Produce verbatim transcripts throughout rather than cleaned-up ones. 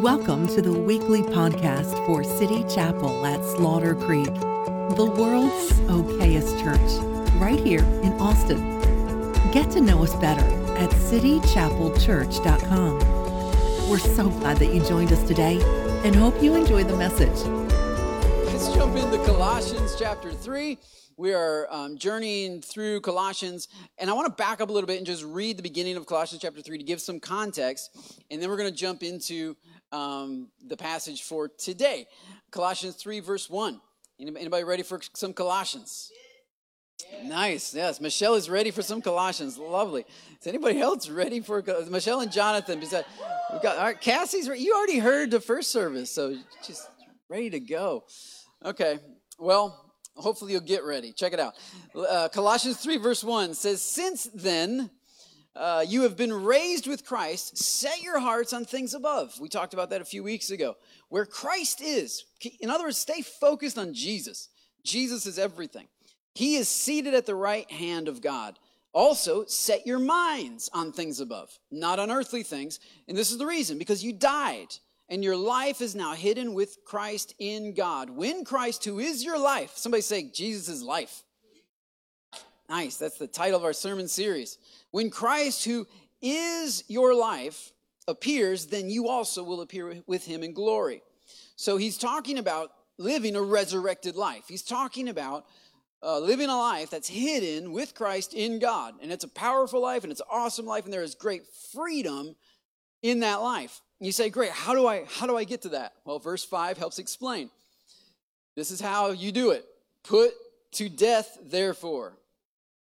Welcome to the weekly podcast for City Chapel at Slaughter Creek, the world's okayest church, right here in Austin. Get to know us better at city chapel church dot com. We're so glad that you joined us today and hope you enjoy the message. Let's jump into Colossians chapter three. We are um, journeying through Colossians, and I want to back up a little bit and just read the beginning of Colossians chapter three to give some context, and then we're going to jump into um, the passage for today. Colossians three, verse one. Anybody ready for some Colossians? Yeah. Nice, yes. Michelle is ready for some Colossians. Lovely. Is anybody else ready for Michelle and Jonathan? Besides, we've got, all right, Cassie's ready. You already heard the first service, so just ready to go. Okay, well, hopefully you'll get ready. Check it out. Uh, Colossians three, verse one says, "Since then, uh, you have been raised with Christ. Set your hearts on things above." We talked about that a few weeks ago. Where Christ is. In other words, stay focused on Jesus. Jesus is everything. He is seated at the right hand of God. Also, set your minds on things above, not on earthly things. And this is the reason, because you died, and your life is now hidden with Christ in God. When Christ, who is your life, somebody say, Jesus is life. Nice, that's the title of our sermon series. When Christ, who is your life, appears, then you also will appear with him in glory. So he's talking about living a resurrected life. He's talking about uh, living a life that's hidden with Christ in God. And it's a powerful life, and it's an awesome life, and there is great freedom in that life. You say, great, how do I how do I get to that? Well, verse five helps explain. This is how you do it. Put to death, therefore,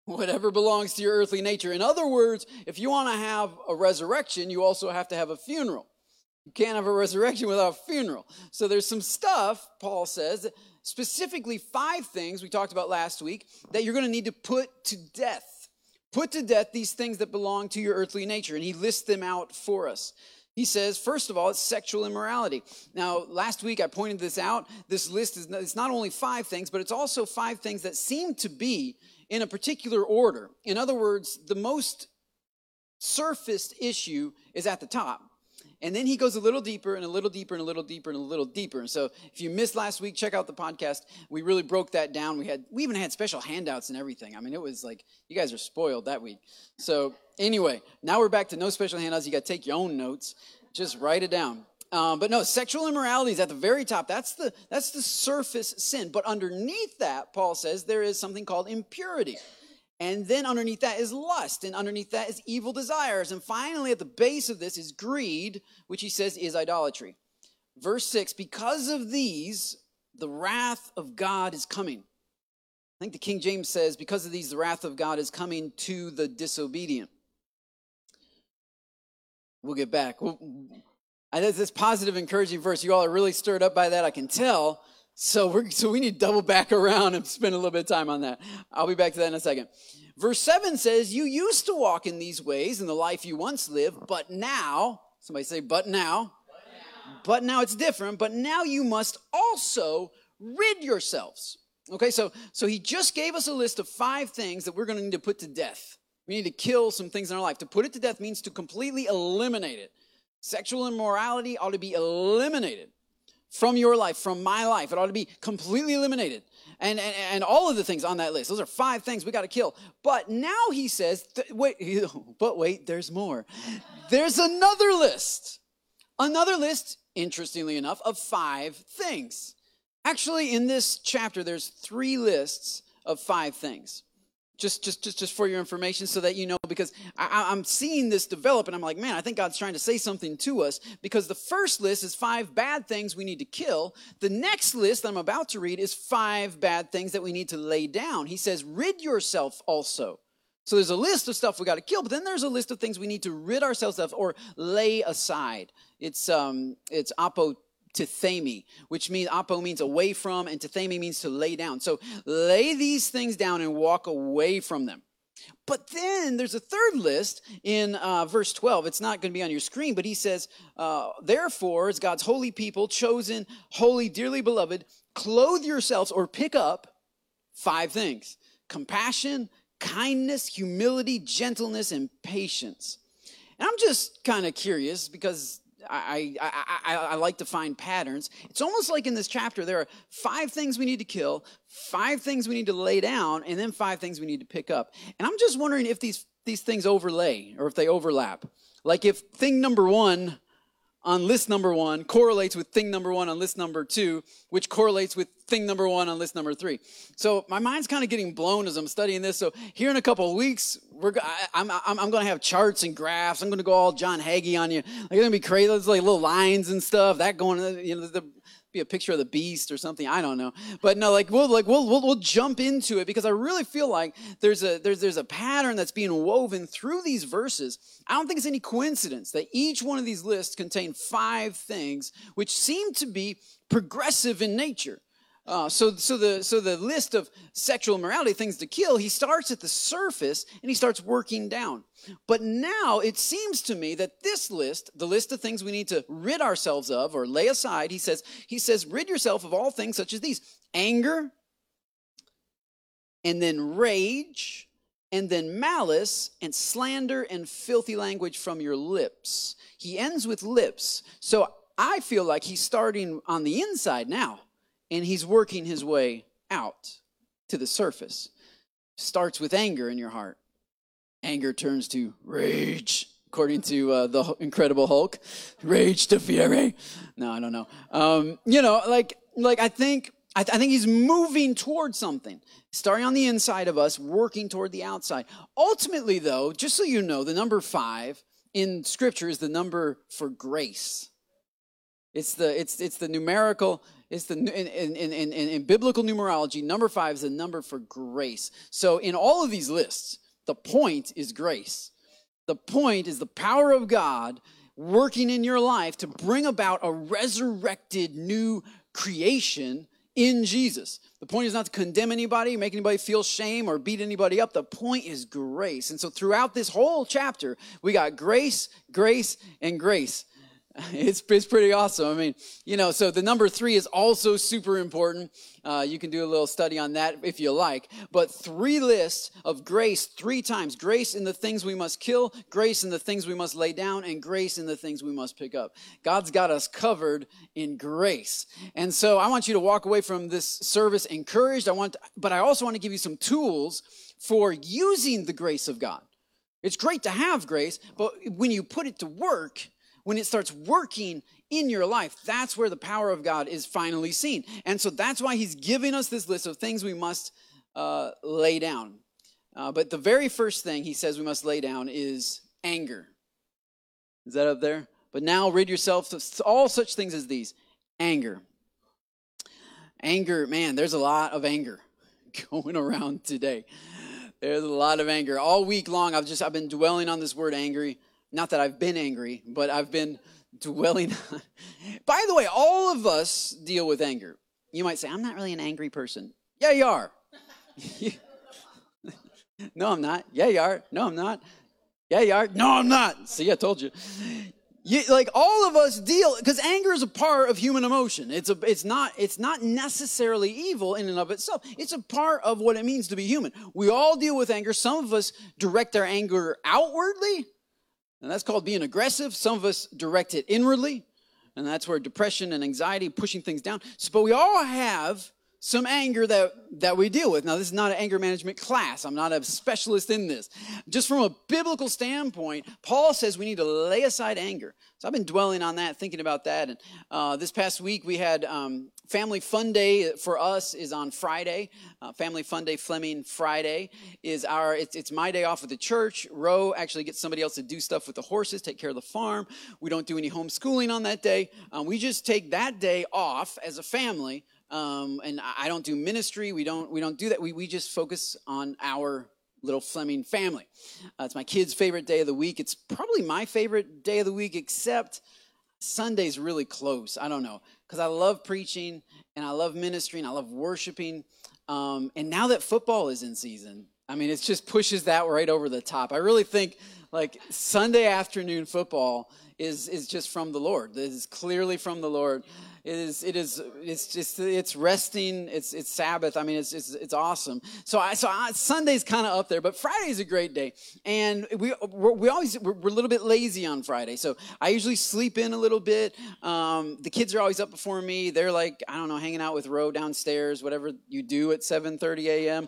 whatever belongs to your earthly nature. In other words, if you want to have a resurrection, you also have to have a funeral. You can't have a resurrection without a funeral. So there's some stuff, Paul says, specifically five things we talked about last week, that you're going to need to put to death. Put to death these things that belong to your earthly nature, and he lists them out for us. He says, first of all, it's sexual immorality. Now, last week I pointed this out. This list is it's not only five things, but it's also five things that seem to be in a particular order. In other words, the most surfaced issue is at the top. And then he goes a little deeper and a little deeper and a little deeper and a little deeper. And so if you missed last week, check out the podcast. We really broke that down. We had we even had special handouts and everything. I mean, it was like, you guys are spoiled that week. So anyway, now we're back to no special handouts. You got to take your own notes. Just write it down. Um, but no, sexual immorality is at the very top. That's the that's the surface sin. But underneath that, Paul says, there is something called impurity. And then underneath that is lust, and underneath that is evil desires. And finally, at the base of this is greed, which he says is idolatry. Verse six, because of these, the wrath of God is coming. I think the King James says, because of these, the wrath of God is coming to the disobedient. We'll get back. We'll, I, this positive, encouraging verse, you all are really stirred up by that, I can tell. So we so we need to double back around and spend a little bit of time on that. I'll be back to that in a second. Verse seven says, you used to walk in these ways in the life you once lived, but now, somebody say, but now. But now, but now it's different, but now you must also rid yourselves. Okay, so, so he just gave us a list of five things that we're going to need to put to death. We need to kill some things in our life. To put it to death means to completely eliminate it. Sexual immorality ought to be eliminated from your life, from my life. It ought to be completely eliminated. And, and and all of the things on that list. Those are five things we got to kill. But now he says, th- wait, but wait, there's more. There's another list. Another list, interestingly enough, of five things. Actually, in this chapter, there's three lists of five things. Just, just, just, just for your information, so that you know, because I, I'm seeing this develop, and I'm like, man, I think God's trying to say something to us. Because the first list is five bad things we need to kill. The next list I'm about to read is five bad things that we need to lay down. He says, "Rid yourself also." So there's a list of stuff we got to kill, but then there's a list of things we need to rid ourselves of or lay aside. It's um, it's apo. Tithemi, which means, apo means away from, and tithemi means to lay down. So lay these things down and walk away from them. But then there's a third list in uh, verse twelve. It's not going to be on your screen, but he says, uh, therefore, as God's holy people, chosen, holy, dearly beloved, clothe yourselves or pick up five things: compassion, kindness, humility, gentleness, and patience. And I'm just kind of curious because I, I, I, I like to find patterns. It's almost like in this chapter, there are five things we need to kill, five things we need to lay down, and then five things we need to pick up. And I'm just wondering if these, these things overlay or if they overlap. Like if thing number one on list number one correlates with thing number one on list number two, which correlates with thing number one on list number three. So my mind's kind of getting blown as I'm studying this. So here in a couple of weeks, we're I, I'm I'm, I'm going to have charts and graphs. I'm going to go all John Hagee on you. Like, it's going to be crazy. There's like little lines and stuff. That going, you know, the, be a picture of the beast or something. I don't know. But no, like we'll like we'll we'll, we'll jump into it because I really feel like there's a there's there's a pattern that's being woven through these verses. I don't think it's any coincidence that each one of these lists contain five things which seem to be progressive in nature. Uh, so, so the so the list of sexual immorality, things to kill, he starts at the surface and he starts working down. But now it seems to me that this list, the list of things we need to rid ourselves of or lay aside, he says, he says, rid yourself of all things such as these: anger, and then rage, and then malice, and slander, and filthy language from your lips. He ends with lips. So I feel like he's starting on the inside now. And he's working his way out to the surface. Starts with anger in your heart. Anger turns to rage, according to uh, the Incredible Hulk. Rage to fury. No, I don't know. Um, you know, like, like I think, I, th- I think he's moving toward something. Starting on the inside of us, working toward the outside. Ultimately, though, just so you know, the number five in Scripture is the number for grace. It's the it's it's the numerical. It's the in, in in in biblical numerology, number five is the number for grace. So in all of these lists, the point is grace. The point is the power of God working in your life to bring about a resurrected new creation in Jesus. The point is not to condemn anybody, make anybody feel shame, or beat anybody up. The point is grace. And so throughout this whole chapter, we got grace, grace, and grace. It's it's pretty awesome. I mean, you know, so the number three is also super important. Uh, you can do a little study on that if you like. But three lists of grace three times. Grace in the things we must kill, grace in the things we must lay down, and grace in the things we must pick up. God's got us covered in grace. And so I want you to walk away from this service encouraged. I want, to, but I also want to give you some tools for using the grace of God. It's great to have grace, but when you put it to work, when it starts working in your life, that's where the power of God is finally seen. And so that's why he's giving us this list of things we must uh, lay down. Uh, but the very first thing he says we must lay down is anger. Is that up there? But now rid yourself of all such things as these. Anger. Anger, man, there's a lot of anger going around today. There's a lot of anger. All week long, I've just I've been dwelling on this word angry. Not that I've been angry, but I've been dwelling on. By the way, all of us deal with anger. You might say, I'm not really an angry person. Yeah, you are. No, I'm not. Yeah, you are. No, I'm not. Yeah, you are. No, I'm not. See, I told you. You like all of us deal, because anger is a part of human emotion. It's a, it's not, it's not necessarily evil in and of itself. It's a part of what it means to be human. We all deal with anger. Some of us direct our anger outwardly. And that's called being aggressive. Some of us direct it inwardly. And that's where depression and anxiety, pushing things down. So, but we all have some anger that, that we deal with. Now, this is not an anger management class. I'm not a specialist in this. Just from a biblical standpoint, Paul says we need to lay aside anger. So I've been dwelling on that, thinking about that. And uh, this past week we had um, Family Fun Day for us is on Friday. Uh, Family Fun Day, Fleming Friday is our, it's, it's my day off with the church. Ro actually gets somebody else to do stuff with the horses, take care of the farm. We don't do any homeschooling on that day. Um, we just take that day off as a family. Um, and I don't do ministry. We don't, we don't do that. We, we just focus on our little Fleming family. Uh, it's my kids' favorite day of the week. It's probably my favorite day of the week, except Sunday's really close. I don't know. Cause I love preaching and I love ministry and I love worshiping. Um, and now that football is in season, I mean, it just pushes that right over the top. I really think like Sunday afternoon football is, is just from the Lord. This is clearly from the Lord. It is. It is. It's just. It's resting. It's. It's Sabbath. I mean, it's. It's. It's awesome. So I. So I, Sunday's kind of up there, but Friday's a great day, and we. We're, we always. We're, we're a little bit lazy on Friday, so I usually sleep in a little bit. Um, the kids are always up before me. They're like, I don't know, hanging out with Ro downstairs. Whatever you do at seven thirty a.m.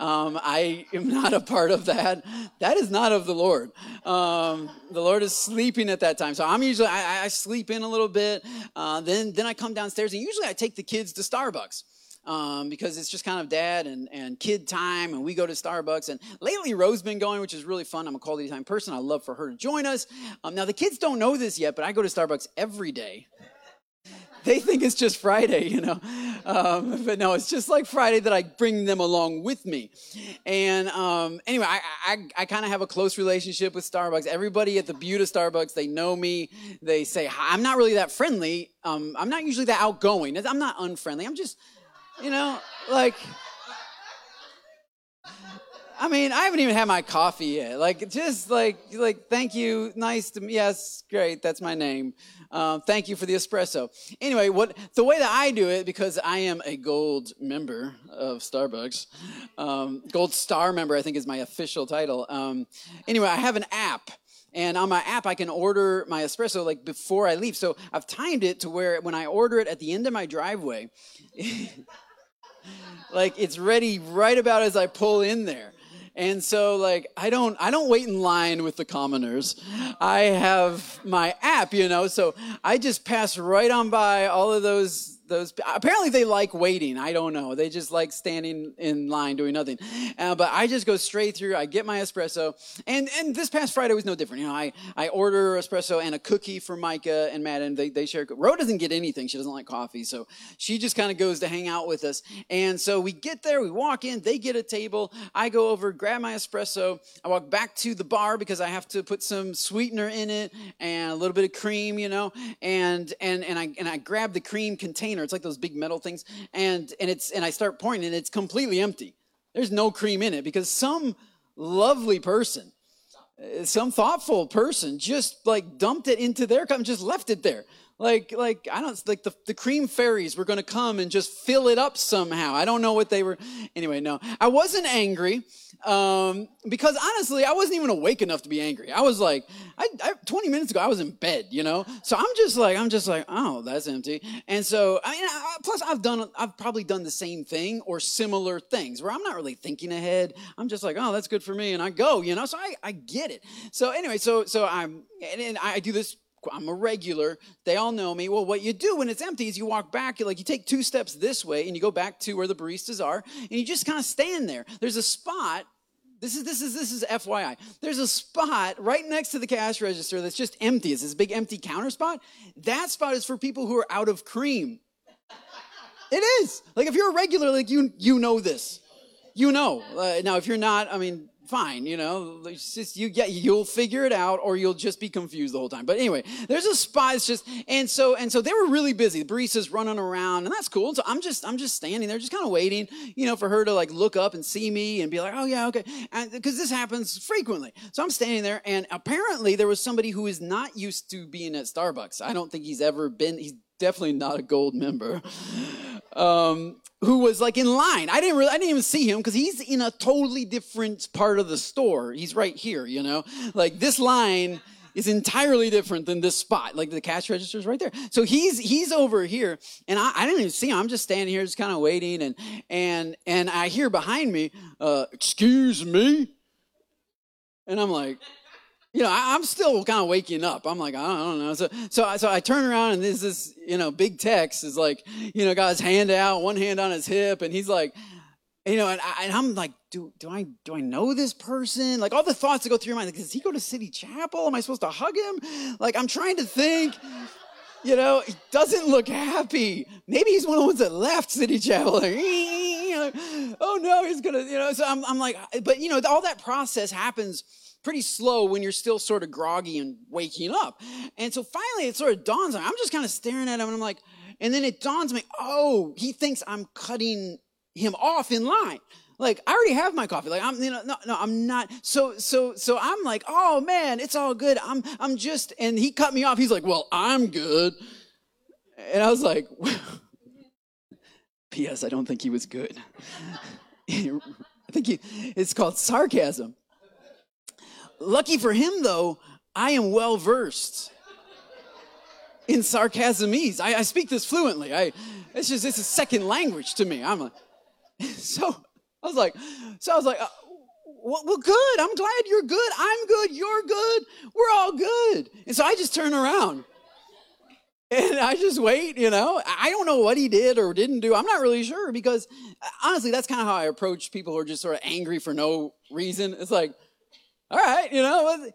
Um, I am not a part of that. That is not of the Lord. Um, the Lord is sleeping at that time, so I'm usually. I, I sleep in a little bit. Uh, then. Then I. I come downstairs, and usually I take the kids to Starbucks um, because it's just kind of dad and, and kid time, and we go to Starbucks. And lately, Ro's been going, which is really fun. I'm a quality time person. I'd love for her to join us. Um, now, the kids don't know this yet, but I go to Starbucks every day. They think it's just Friday, you know. Um, but no, it's just like Friday that I bring them along with me. And um, anyway, I I, I kind of have a close relationship with Starbucks. Everybody at the Butte Starbucks, they know me. They say, I'm not really that friendly. Um, I'm not usually that outgoing. I'm not unfriendly. I'm just, you know, like... I mean, I haven't even had my coffee yet. Like, just like, like, thank you. Nice to me. Yes, great. That's my name. Um, thank you for the espresso. Anyway, what the way that I do it, because I am a gold member of Starbucks, um, gold star member, I think is my official title. Um, anyway, I have an app. And on my app, I can order my espresso like before I leave. So I've timed it to where when I order it at the end of my driveway, like it's ready right about as I pull in there. And so, like, I don't, I don't wait in line with the commoners. I have my app, you know, so I just pass right on by all of those, those, apparently they like waiting. I don't know. They just like standing in line doing nothing. Uh, but I just go straight through. I get my espresso. And and this past Friday was no different. You know, I, I order espresso and a cookie for Micah and Madden. They they share. Ro doesn't get anything. She doesn't like coffee. So she just kind of goes to hang out with us. And so we get there. We walk in. They get a table. I go over, grab my espresso. I walk back to the bar because I have to put some sweetener in it and a little bit of cream, you know. And and and I and I grab the cream container. It's like those big metal things, and and it's and I start pouring, and it's completely empty. There's no cream in it because some lovely person, some thoughtful person, just like dumped it into their cup and just left it there. Like like I don't like the the cream fairies were going to come and just fill it up somehow. I don't know what they were. Anyway, no, I wasn't angry um, because honestly, I wasn't even awake enough to be angry. I was like, I, I twenty minutes ago, I was in bed, you know. So I'm just like, I'm just like, oh, that's empty. And so I mean, I, plus I've done, I've probably done the same thing or similar things where I'm not really thinking ahead. I'm just like, oh, that's good for me, and I go, you know. So I I get it. So anyway, so so I'm and, and I do this. I'm a regular. They all know me. Well, what you do when it's empty is you walk back. You're like you take two steps this way, and you go back to where the baristas are, and you just kind of stand there. There's a spot. This is this is this is F Y I. There's a spot right next to the cash register that's just empty. It's this big empty counter spot. That spot is for people who are out of cream. It is. Like if you're a regular, like you you know this. You know. Uh, now, if you're not, I mean. Fine, you know, it's just you get, you'll figure it out, or you'll just be confused the whole time. But anyway, there's a spot. It's just and so and so they were really busy. The barista's running around, and that's cool. So I'm just I'm just standing there, just kind of waiting, you know, for her to like look up and see me and be like, oh yeah, okay, because this happens frequently. So I'm standing there, and apparently there was somebody who is not used to being at Starbucks. I don't think he's ever been. He's definitely not a gold member. Um, who was like in line. I didn't really, I didn't even see him because he's in a totally different part of the store. He's right here, you know, like this line is entirely different than this spot. Like the cash register is right there. So he's, he's over here and I, I didn't even see him. I'm just standing here just kind of waiting. And, and, and I hear behind me, uh, excuse me. And I'm like, you know, I, I'm still kind of waking up. I'm like, I don't, I don't know. So, so, so I turn around and there's this, you know, big Tex is like, you know, got his hand out, one hand on his hip, and he's like, you know, and, I, and I'm like, do, do I, do I know this person? Like all the thoughts that go through your mind, like, does he go to City Chapel? Am I supposed to hug him? Like I'm trying to think. You know, he doesn't look happy. Maybe he's one of the ones that left City Chapel. Like, oh no, he's gonna, you know. So I'm, I'm like, but you know, all that process happens pretty slow when you're still sort of groggy and waking up. And so finally it sort of dawns on me. I'm just kind of staring at him and I'm like, and then it dawns on me, oh, he thinks I'm cutting him off in line. Like, I already have my coffee. Like, I'm, you know, no, no, I'm not. So, so, so I'm like, oh man, it's all good. I'm, I'm just, and he cut me off. He's like, well, I'm good. And I was like, P S I don't think he was good. I think he, it's called sarcasm. Lucky for him, though, I am well-versed in sarcasmese. I, I speak this fluently. I, it's just, it's a second language to me. I'm a, so I was like, so I was like, uh, well, well, good. I'm glad you're good. I'm good. You're good. We're all good. And so I just turn around and I just wait, you know. I don't know what he did or didn't do. I'm not really sure because honestly, that's kind of how I approach people who are just sort of angry for no reason. It's like, all right, you know,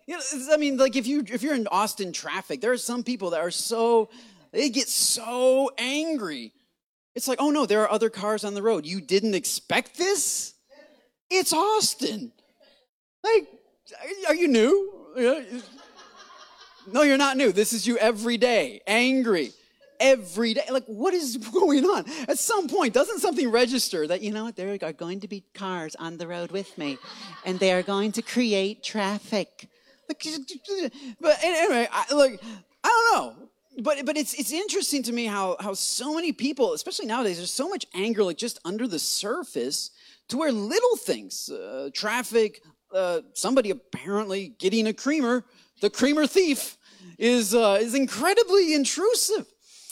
I mean, like if, you, if you're in Austin traffic, there are some people that are so, they get so angry. It's like, oh no, there are other cars on the road. You didn't expect this? It's Austin. Like, are you new? No, you're not new. This is you every day, angry, every day. Like, what is going on? At some point, doesn't something register that, you know, there are going to be cars on the road with me, and they are going to create traffic? Like, but anyway, I, like, I don't know. But but it's it's interesting to me how how so many people, especially nowadays, there's so much anger, like just under the surface, to where little things, uh, traffic, uh, somebody apparently getting a creamer, the creamer thief, is uh, is incredibly intrusive.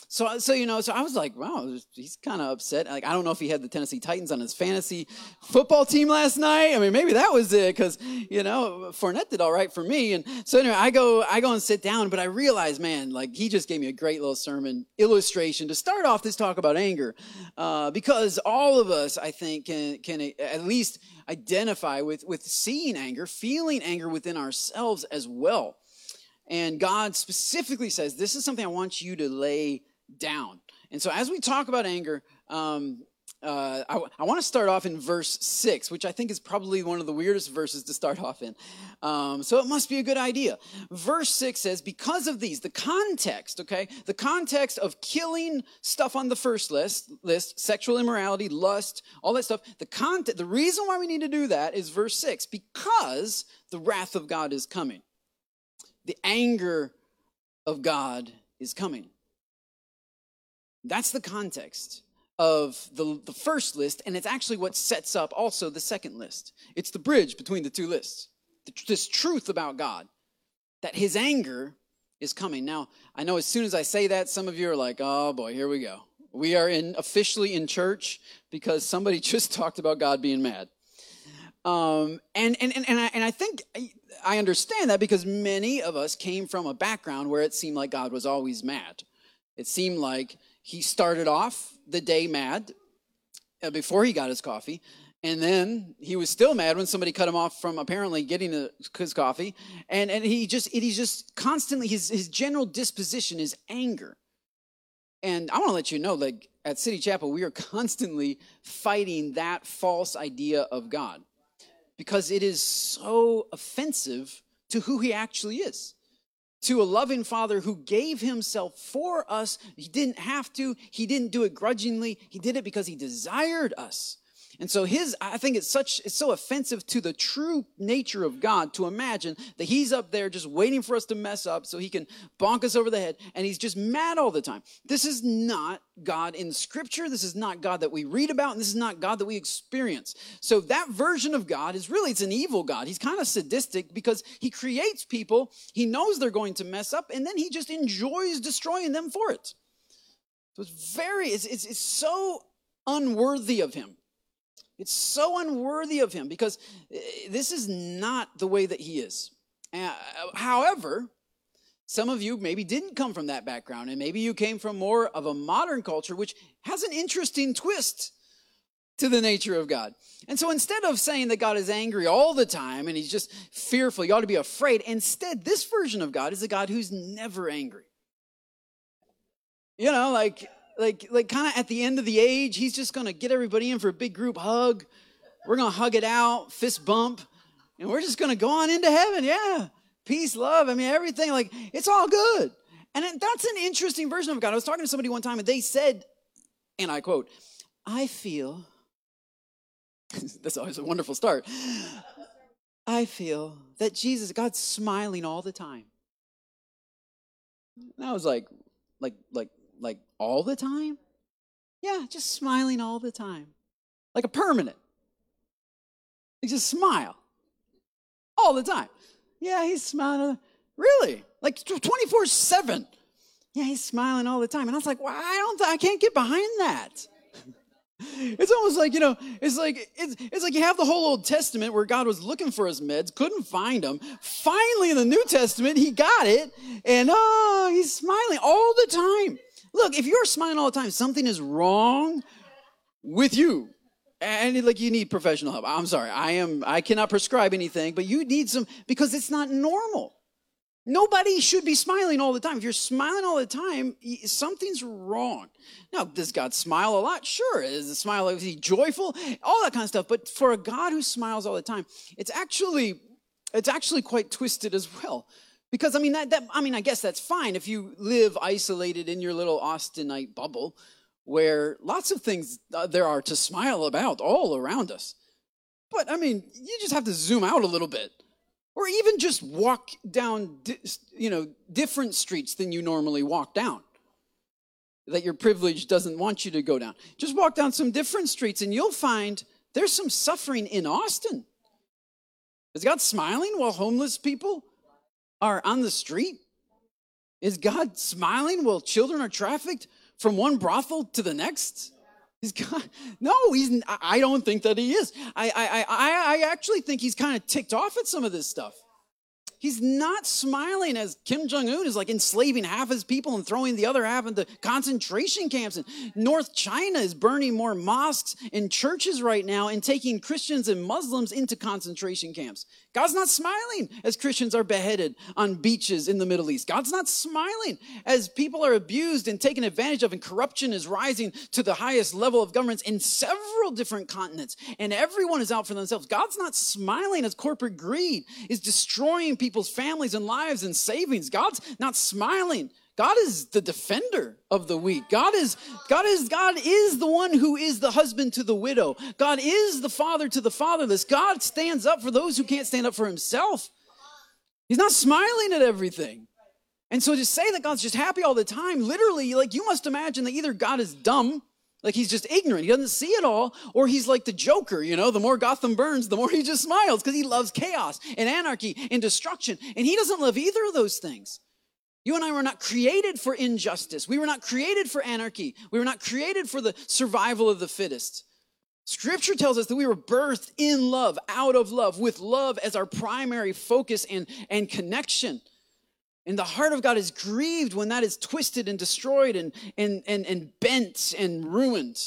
So, so, you know, so I was like, wow, he's kind of upset. Like, I don't know if he had the Tennessee Titans on his fantasy football team last night. I mean, maybe that was it because, you know, Fournette did all right for me. And so anyway, I go I go and sit down, but I realize, man, like he just gave me a great little sermon illustration to start off this talk about anger uh, because all of us, I think, can can at least identify with, with seeing anger, feeling anger within ourselves as well. And God specifically says, this is something I want you to lay down. And so as we talk about anger, um, uh, I, I want to start off in verse six, which I think is probably one of the weirdest verses to start off in. Um, so it must be a good idea. Verse six says, because of these, the context, okay, the context of killing stuff on the first list, list sexual immorality, lust, all that stuff, the context, the reason why we need to do that is verse six, because the wrath of God is coming. The anger of God is coming. That's the context of the, the first list, and it's actually what sets up also the second list. It's the bridge between the two lists, the, this truth about God, that his anger is coming. Now, I know as soon as I say that, some of you are like, oh boy, here we go. We are in officially in church because somebody just talked about God being mad. Um, and, and, and, and, I, and I think I understand that because many of us came from a background where it seemed like God was always mad. It seemed like he started off the day mad uh, before he got his coffee, and then he was still mad when somebody cut him off from apparently getting a, his coffee. And, and he just, it, he's just constantly, his, his general disposition is anger. And I want to let you know, like at City Chapel, we are constantly fighting that false idea of God, because it is so offensive to who he actually is, to a loving father who gave himself for us. He didn't have to. He didn't do it grudgingly. He did it because he desired us. And so his, I think it's such, it's so offensive to the true nature of God to imagine that he's up there just waiting for us to mess up so he can bonk us over the head, and he's just mad all the time. This is not God in Scripture. This is not God that we read about, and this is not God that we experience. So that version of God is really, it's an evil God. He's kind of sadistic because he creates people, he knows they're going to mess up, and then he just enjoys destroying them for it. So it's very, it's, it's, it's so unworthy of him. It's so unworthy of him because this is not the way that he is. Uh, however, some of you maybe didn't come from that background, and maybe you came from more of a modern culture, which has an interesting twist to the nature of God. And so instead of saying that God is angry all the time and he's just fearful, you ought to be afraid, instead this version of God is a God who's never angry. You know, like... Like, like kind of at the end of the age, he's just going to get everybody in for a big group hug. We're going to hug it out, fist bump, and we're just going to go on into heaven. Yeah, peace, love, I mean, everything. Like, it's all good. And that's an interesting version of God. I was talking to somebody one time, and they said, and I quote, I feel, that's always a wonderful start, I feel that Jesus, God's smiling all the time. And I was like, like, like, like all the time? Yeah, just smiling all the time. Like a permanent. Like just smile all the time. Yeah, he's smiling. Really? Like twenty-four seven. Yeah, he's smiling all the time. And I was like, well, I don't, I can't get behind that. It's almost like, you know, it's like it's, it's like you have the whole Old Testament where God was looking for his meds, couldn't find them. Finally, in the New Testament, he got it. And, oh, he's smiling all the time. Look, if you're smiling all the time, something is wrong with you. And, like, you need professional help. I'm sorry. I am. I cannot prescribe anything, but you need some because it's not normal. Nobody should be smiling all the time. If you're smiling all the time, something's wrong. Now, does God smile a lot? Sure. Is the smile, is he joyful? All that kind of stuff. But for a God who smiles all the time, it's actually, it's actually quite twisted as well. Because I mean, that, that I mean, I guess that's fine if you live isolated in your little Austinite bubble, where lots of things there are to smile about all around us. But I mean, you just have to zoom out a little bit. Or even just walk down, you know, different streets than you normally walk down, that your privilege doesn't want you to go down. Just walk down some different streets and you'll find there's some suffering in Austin. Is God smiling while homeless people are on the street? Is God smiling while children are trafficked from one brothel to the next? He's kind of, no, he's. I don't think that he is. I, I, I, I actually think he's kind of ticked off at some of this stuff. He's not smiling as Kim Jong-un is like enslaving half his people and throwing the other half into concentration camps. And North China is burning more mosques and churches right now and taking Christians and Muslims into concentration camps. God's not smiling as Christians are beheaded on beaches in the Middle East. God's not smiling as people are abused and taken advantage of and corruption is rising to the highest level of governments in several different continents. And everyone is out for themselves. God's not smiling as corporate greed is destroying people. People's families and lives and savings. God's not smiling. God is the defender of the weak. God is, God is, God is the one who is the husband to the widow. God is the father to the fatherless. God stands up for those who can't stand up for himself. He's not smiling at everything. And so to say that God's just happy all the time, literally, like you must imagine that either God is dumb, like he's just ignorant, he doesn't see it all, or he's like the Joker, you know, the more Gotham burns, the more he just smiles because he loves chaos and anarchy and destruction, and he doesn't love either of those things. You and I were not created for injustice. We were not created for anarchy. We were not created for the survival of the fittest. Scripture tells us that we were birthed in love, out of love, with love as our primary focus and, and connection. And the heart of God is grieved when that is twisted and destroyed and, and, and, and bent and ruined.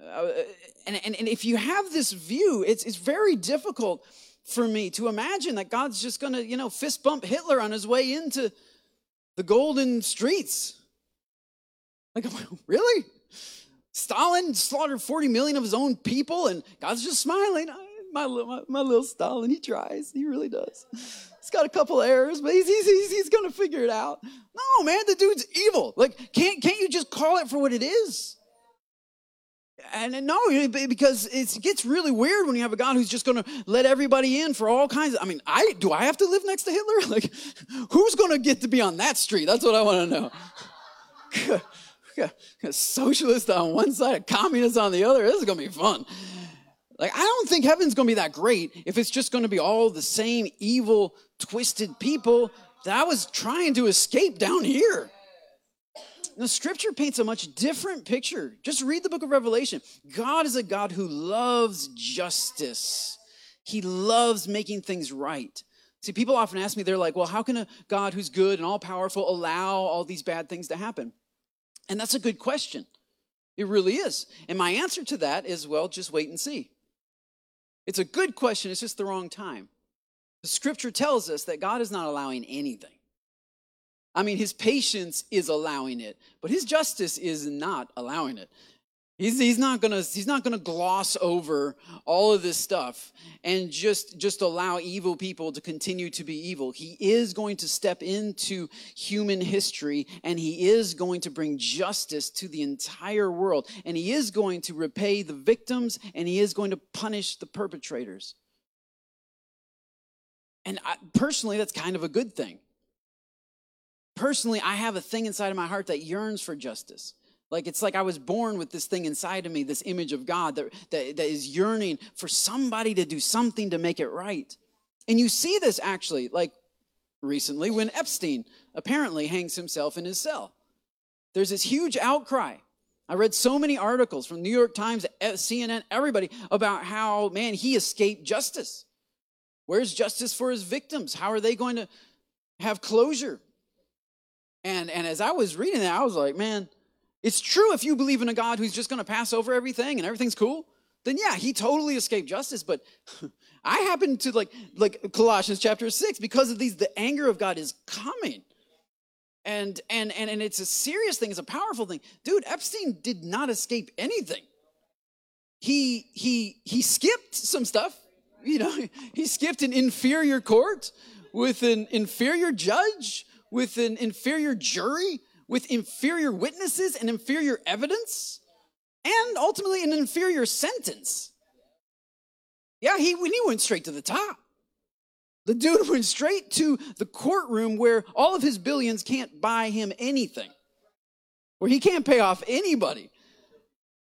Uh, and, and, and if you have this view, it's, it's very difficult for me to imagine that God's just going to, you know, fist bump Hitler on his way into the golden streets. Like, really? Stalin slaughtered forty million of his own people and God's just smiling. My, my, my little Stalin, he tries. He really does. He's got a couple of errors, but he's, he's, he's, he's going to figure it out. No, man, the dude's evil. Like, can't, can't you just call it for what it is? And, and no, because it's, it gets really weird when you have a God who's just going to let everybody in for all kinds of, I mean, I do I have to live next to Hitler? Like, who's going to get to be on that street? That's what I want to know. A socialist on one side, a communist on the other. This is going to be fun. Like, I don't think heaven's going to be that great if it's just going to be all the same evil, twisted people that I was trying to escape down here. Now, Scripture paints a much different picture. Just read the book of Revelation. God is a God who loves justice. He loves making things right. See, people often ask me, they're like, well, how can a God who's good and all-powerful allow all these bad things to happen? And that's a good question. It really is. And my answer to that is, well, just wait and see. It's a good question. It's just the wrong time. The scripture tells us that God is not allowing anything. I mean, his patience is allowing it, but his justice is not allowing it. He's, he's not going to he's not going to gloss over all of this stuff and just just allow evil people to continue to be evil. He is going to step into human history and he is going to bring justice to the entire world and he is going to repay the victims and he is going to punish the perpetrators. And I, personally, that's kind of a good thing. personally, I have a thing inside of my heart that yearns for justice. Like, it's like I was born with this thing inside of me, this image of God that, that, that is yearning for somebody to do something to make it right. And you see this actually, like, recently when Epstein apparently hangs himself in his cell. There's this huge outcry. I read so many articles from New York Times, C N N, everybody, about how, man, he escaped justice. Where's justice for his victims? How are they going to have closure? And, and as I was reading that, I was like, man, it's true if you believe in a God who's just going to pass over everything and everything's cool. Then, yeah, he totally escaped justice. But I happen to, like, like Colossians chapter six, because of these, the anger of God is coming. And, and and and it's a serious thing. It's a powerful thing. Dude, Epstein did not escape anything. He he he skipped some stuff. You know, he skipped an inferior court with an inferior judge, with an inferior jury, with inferior witnesses and inferior evidence, and ultimately an inferior sentence. Yeah, he, he went straight to the top. The dude went straight to the courtroom where all of his billions can't buy him anything, where he can't pay off anybody.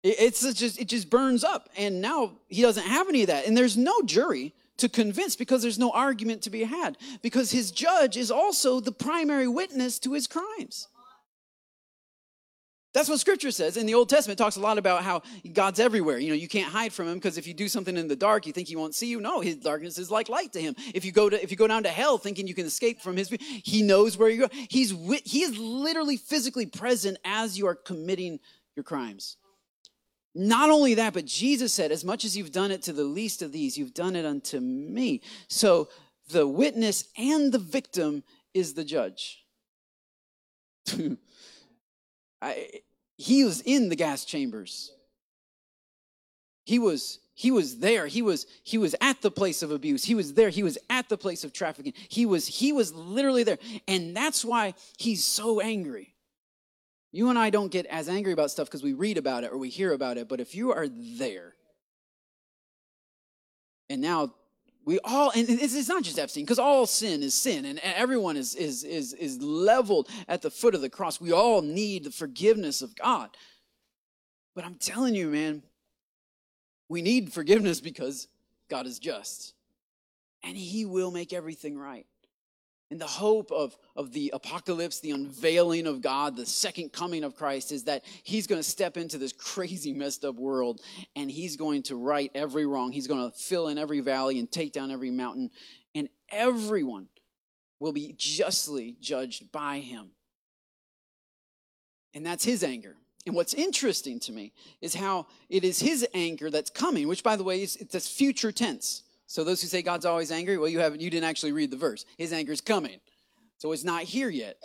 It's just, it just burns up, and now he doesn't have any of that. And there's no jury to convince because there's no argument to be had because his judge is also the primary witness to his crimes. That's what Scripture says. In the Old Testament, it talks a lot about how God's everywhere. You know, you can't hide from him because if you do something in the dark, you think he won't see you. No, his darkness is like light to him. If you go to, if you go down to hell thinking you can escape from his, he knows where you go. He's he is literally physically present as you are committing your crimes. Not only that, but Jesus said, as much as you've done it to the least of these, you've done it unto me. So the witness and the victim is the judge. I, he was in the gas chambers. He was he was there. He was he was at the place of abuse. He was there. He was at the place of trafficking. He was he was literally there. And that's why he's so angry. You and I don't get as angry about stuff because we read about it or we hear about it, but if you are there. And now we all, and it's, it's not just Epstein, because all sin is sin, and everyone is, is, is, is leveled at the foot of the cross. We all need the forgiveness of God. But I'm telling you, man, we need forgiveness because God is just, and he will make everything right. And the hope of, of the apocalypse, the unveiling of God, the second coming of Christ is that he's going to step into this crazy, messed up world, and he's going to right every wrong. He's going to fill in every valley and take down every mountain, and everyone will be justly judged by him. And that's his anger. And what's interesting to me is how it is his anger that's coming, which, by the way, is it's this future tense. So those who say God's always angry, well, you haven't, you didn't actually read the verse. His anger is coming. So it's not here yet.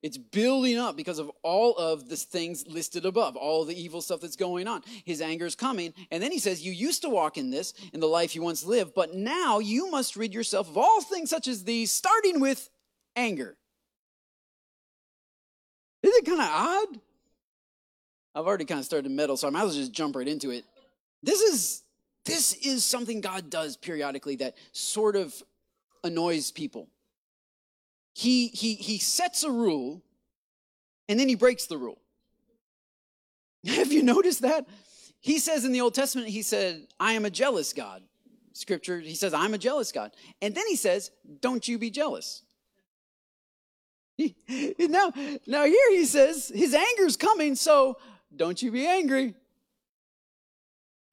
It's building up because of all of the things listed above, all the evil stuff that's going on. His anger is coming. And then he says, you used to walk in this, in the life you once lived, but now you must rid yourself of all things such as these, starting with anger. Isn't it kind of odd? I've already kind of started to meddle, so I might as well just jump right into it. This is... This is something God does periodically that sort of annoys people. He, he, he sets a rule, and then he breaks the rule. Have you noticed that? He says in the Old Testament, he said, I am a jealous God. Scripture, he says, I'm a jealous God. And then he says, don't you be jealous. He, now, now here he says, his anger's coming, so don't you be angry.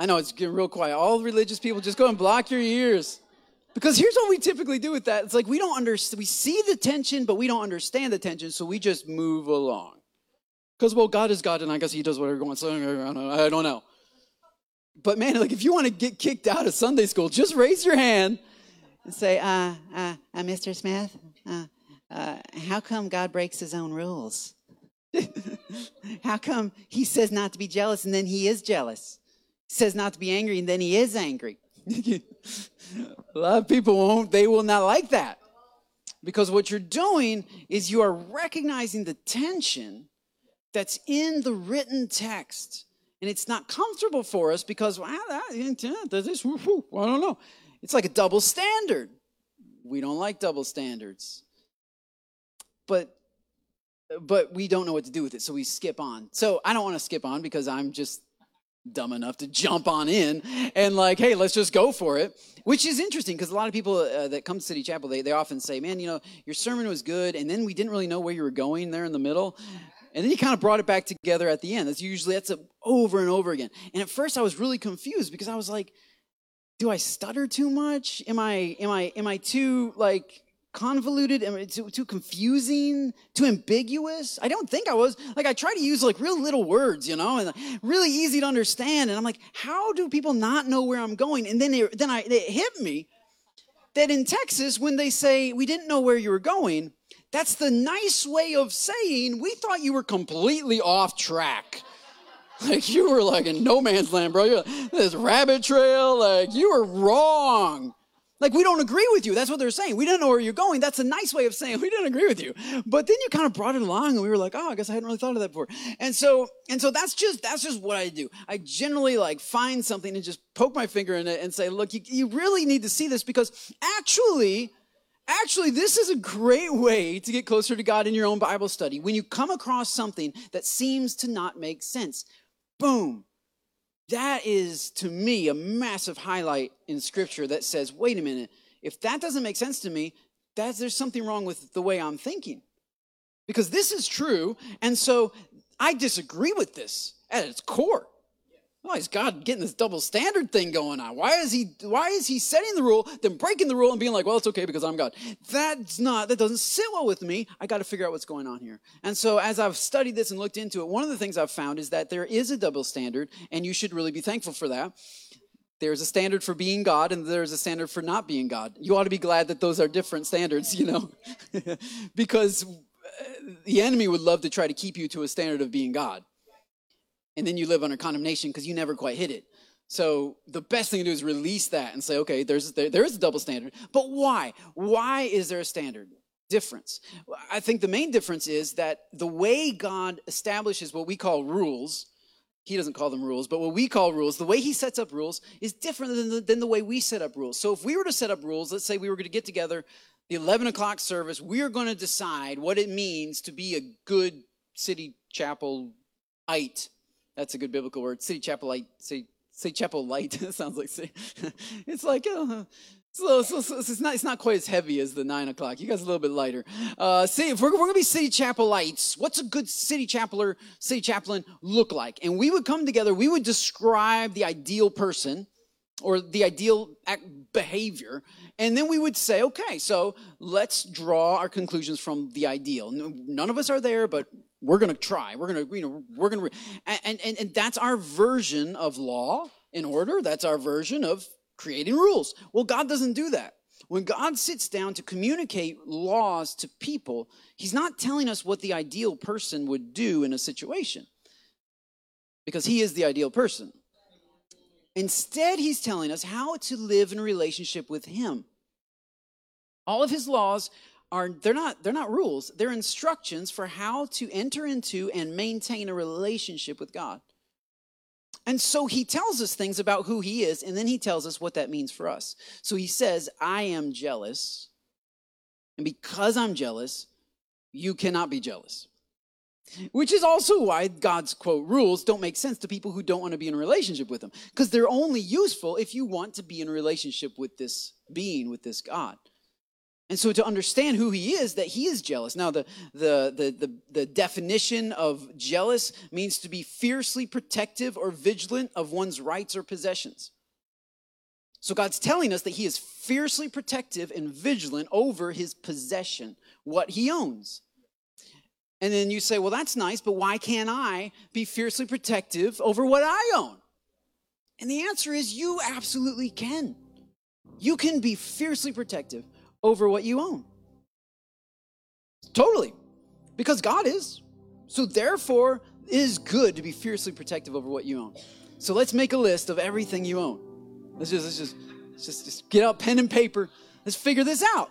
I know it's getting real quiet. All religious people, just go and block your ears. Because here's what we typically do with that. It's like we don't understand, we see the tension, but we don't understand the tension, so we just move along. Because, well, God is God, and I guess he does whatever he wants. I don't know. But man, like if you want to get kicked out of Sunday school, just raise your hand and say, uh, uh, uh Mister Smith, uh, uh, how come God breaks his own rules? How come he says not to be jealous, and then he is jealous? Says not to be angry, and then he is angry. A lot of people won't, they will not like that. Because what you're doing is you are recognizing the tension that's in the written text. And it's not comfortable for us because, well, that, does this, I don't know. It's like a double standard. We don't like double standards. But but we don't know what to do with it, so we skip on. So I don't want to skip on because I'm just dumb enough to jump on in and like, hey, let's just go for it, which is interesting because a lot of people uh, that come to City Chapel, they, they often say, man, you know, your sermon was good, and then we didn't really know where you were going there in the middle, and then you kind of brought it back together at the end. That's usually, that's a, over and over again. And at first I was really confused because I was like, do I stutter too much? Am I, am I, am I too, like, convoluted? Am I too, too confusing? Too ambiguous? I don't think I was. Like, I try to use, like, real little words, you know, and like, really easy to understand. And I'm like, how do people not know where I'm going? And then, they, then I, it hit me that in Texas, when they say, we didn't know where you were going, that's the nice way of saying, we thought you were completely off track. Like, you were like in no man's land, bro. You're like, this rabbit trail, like, you were wrong. Like, we don't agree with you. That's what they're saying. We didn't know where you're going. That's a nice way of saying we didn't agree with you. But then you kind of brought it along, and we were like, oh, I guess I hadn't really thought of that before. And so, and so that's just that's just what I do. I generally, like, find something and just poke my finger in it and say, look, you, you really need to see this because actually, actually, this is a great way to get closer to God in your own Bible study. When you come across something that seems to not make sense, boom. That is, to me, a massive highlight in Scripture that says, wait a minute, if that doesn't make sense to me, that's, there's something wrong with the way I'm thinking. Because this is true, and so I disagree with this at its core. Why is God getting this double standard thing going on? Why is he, why is he setting the rule, then breaking the rule and being like, well, it's okay because I'm God? That's not, that doesn't sit well with me. I got to figure out what's going on here. And so as I've studied this and looked into it, one of the things I've found is that there is a double standard, and you should really be thankful for that. There's a standard for being God, and there's a standard for not being God. You ought to be glad that those are different standards, you know, because the enemy would love to try to keep you to a standard of being God. And then you live under condemnation because you never quite hit it. So the best thing to do is release that and say, okay, there's there, there is a double standard. But why? Why is there a standard difference? I think the main difference is that the way God establishes what we call rules, he doesn't call them rules, but what we call rules, the way he sets up rules is different than the, than the way we set up rules. So if we were to set up rules, let's say we were going to get together, the eleven o'clock service, we are going to decide what it means to be a good City Chapelite. That's a good biblical word. City Chapelite. City, city Chapel light. It sounds like city. It's like uh, it's, little, it's, little, it's not. It's not quite as heavy as the nine o'clock. You guys are a little bit lighter. Uh, see, if we're, we're going to be City Chapelites, what's a good city chapeler, city chaplain look like? And we would come together. We would describe the ideal person, or the ideal act, behavior, and then we would say, okay, so let's draw our conclusions from the ideal. None of us are there, but we're going to try. We're going to, you know, we're going to, and, and and that's our version of law and order. That's our version of creating rules. Well, God doesn't do that. When God sits down to communicate laws to people, he's not telling us what the ideal person would do in a situation, because he is the ideal person. Instead, he's telling us how to live in a relationship with him. All of his laws are, they're not, they're not rules. They're instructions for how to enter into and maintain a relationship with God. And so he tells us things about who he is, and then he tells us what that means for us. So he says, I am jealous, and because I'm jealous, you cannot be jealous. Which is also why God's, quote, rules don't make sense to people who don't want to be in a relationship with him. Because they're only useful if you want to be in a relationship with this being, with this God. And so to understand who he is, that he is jealous. Now, the, the, the, the, the definition of jealous means to be fiercely protective or vigilant of one's rights or possessions. So God's telling us that he is fiercely protective and vigilant over his possession, what he owns. And then you say, well, that's nice, but why can't I be fiercely protective over what I own? And the answer is you absolutely can. You can be fiercely protective over what you own. Totally. Because God is. So therefore, it is good to be fiercely protective over what you own. So let's make a list of everything you own. Let's just, let's just, let's just, just get out pen and paper. Let's figure this out.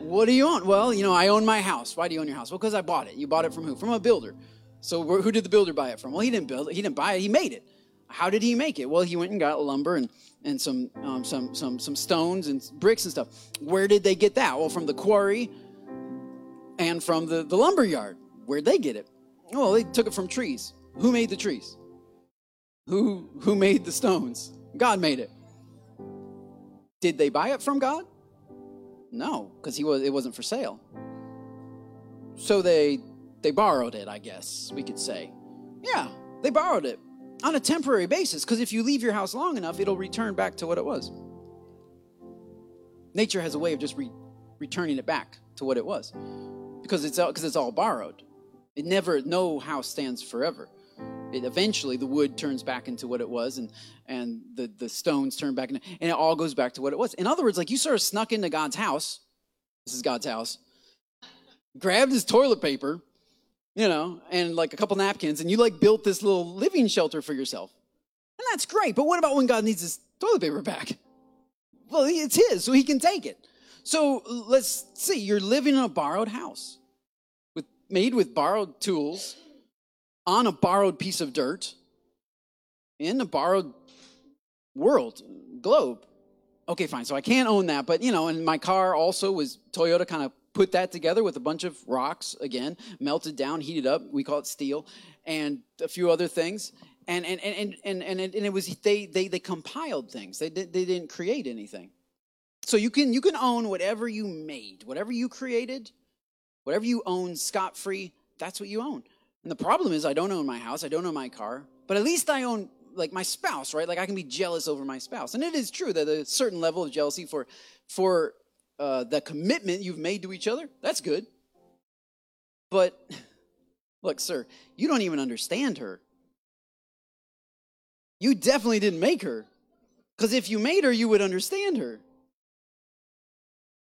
What do you own? Well, you know, I own my house. Why do you own your house? Well, because I bought it. You bought it from who? From a builder. So who did the builder buy it from? Well, he didn't build it. He didn't buy it. He made it. How did he make it? Well, he went and got lumber and, and some, um, some, some, some stones and bricks and stuff. Where did they get that? Well, from the quarry and from the, the lumber yard. where'd they get it? Oh, they took it from trees. Who made the trees? Who, who made the stones? God made it. Did they buy it from God? No, because he was, it wasn't for sale. So they they borrowed it, I guess we could say. Yeah, they borrowed it on a temporary basis, because if you leave your house long enough, it'll return back to what it was. Nature has a way of just re- returning it back to what it was, because it's all, 'cause it's all borrowed. It never, no house stands forever. It eventually, the wood turns back into what it was, and and the, the stones turn back, into, and it all goes back to what it was. In other words, like, you sort of snuck into God's house. This is God's house. Grabbed his toilet paper, you know, and like a couple napkins, and you like built this little living shelter for yourself. And that's great, but what about when God needs his toilet paper back? Well, it's his, so he can take it. So let's see, you're living in a borrowed house, with made with borrowed tools, on a borrowed piece of dirt, in a borrowed world, globe. Okay, fine, so I can't own that, but, you know, and my car also was, Toyota kind of put that together with a bunch of rocks, again, melted down, heated up, we call it steel, and a few other things, and and and and and, and it was, they they they compiled things, they, did, they didn't create anything. So you can you can own whatever you made, whatever you created, whatever you own scot-free, that's what you own. And the problem is, I don't own my house, I don't own my car, but at least I own, like, my spouse, right? Like, I can be jealous over my spouse. And it is true that a certain level of jealousy for, for uh, the commitment you've made to each other, that's good. But, look, sir, you don't even understand her. You definitely didn't make her. Because if you made her, you would understand her.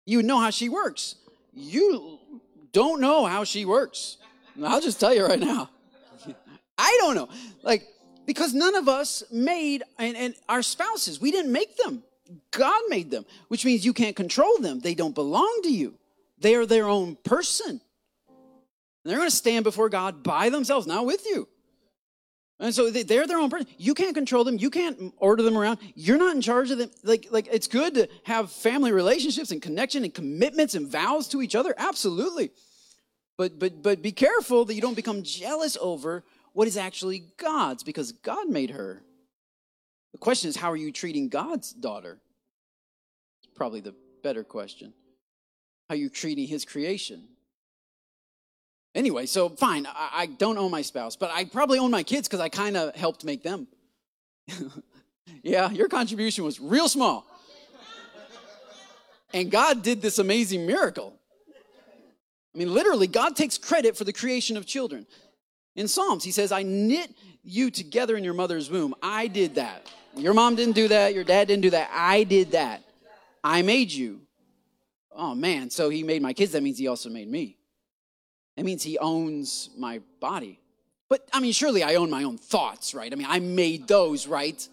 You would know how she works. You don't know how she works. I'll just tell you right now. I don't know. Like, because none of us made, and, and our spouses, we didn't make them. God made them, which means you can't control them. They don't belong to you. They are their own person. And they're going to stand before God by themselves, not with you. And so they, they're their own person. You can't control them. You can't order them around. You're not in charge of them. Like, like it's good to have family relationships and connection and commitments and vows to each other. Absolutely. But but but be careful that you don't become jealous over what is actually God's, because God made her. The question is, how are you treating God's daughter? Probably the better question. How are you treating his creation? Anyway, so fine, I, I don't own my spouse, but I probably own my kids because I kind of helped make them. Yeah, your contribution was real small. And God did this amazing miracle. I mean, literally, God takes credit for the creation of children. In Psalms, he says, I knit you together in your mother's womb. I did that. Your mom didn't do that. Your dad didn't do that. I did that. I made you. Oh, man, so he made my kids. That means he also made me. That means he owns my body. But, I mean, surely I own my own thoughts, right? I mean, I made those, right?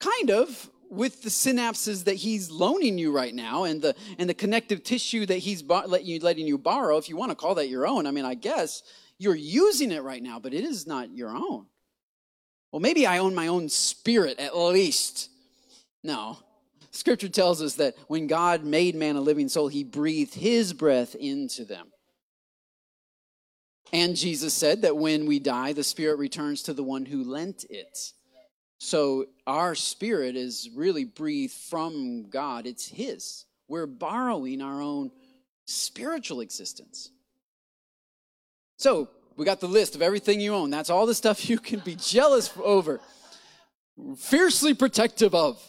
Kind of. With the synapses that he's loaning you right now, and the and the connective tissue that he's bo- let you, letting you borrow, if you want to call that your own, I mean, I guess you're using it right now, but it is not your own. Well, maybe I own my own spirit at least. No. Scripture tells us that when God made man a living soul, he breathed his breath into them. And Jesus said that when we die, the spirit returns to the one who lent it. So our spirit is really breathed from God. It's his. We're borrowing our own spiritual existence. So we got the list of everything you own. That's all the stuff you can be jealous over, fiercely protective of.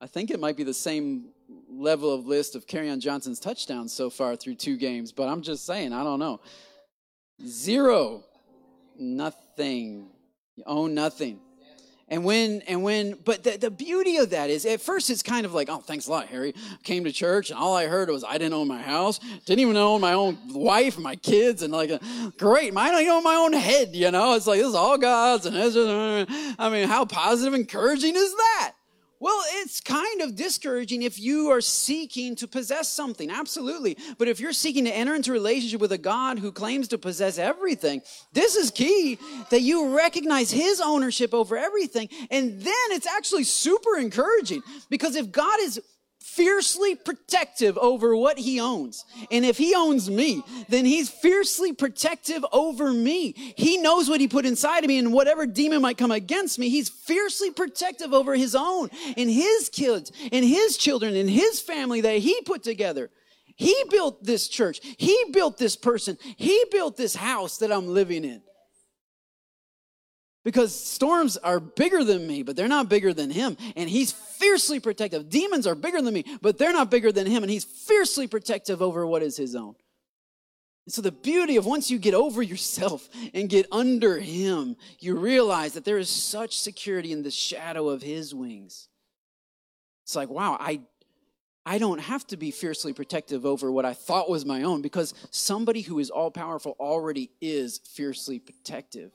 I think it might be the same level of list of Kerryon Johnson's touchdowns so far through two games, but I'm just saying, I don't know. Zero. Nothing. You own nothing. And when, and when, but the, the beauty of that is, at first it's kind of like, oh, thanks a lot, Harry. I came to church and all I heard was I didn't own my house, didn't even own my own wife, my kids, and like, great, I don't even own my own head, you know? It's like, this is all God's, and it's just, I mean, how positive and encouraging is that? Well, it's kind of discouraging if you are seeking to possess something, absolutely. But if you're seeking to enter into a relationship with a God who claims to possess everything, this is key, that you recognize his ownership over everything. And then it's actually super encouraging, because if God is fiercely protective over what he owns. And if he owns me, then he's fiercely protective over me. He knows what he put inside of me, and whatever demon might come against me, he's fiercely protective over his own and his kids and his children and his family that he put together. He built this church. He built this person. He built this house that I'm living in. Because storms are bigger than me, but they're not bigger than him. And he's fiercely protective. Demons are bigger than me, but they're not bigger than him. And he's fiercely protective over what is his own. And so the beauty of once you get over yourself and get under him, you realize that there is such security in the shadow of his wings. It's like, wow, I, I don't have to be fiercely protective over what I thought was my own, because somebody who is all-powerful already is fiercely protective.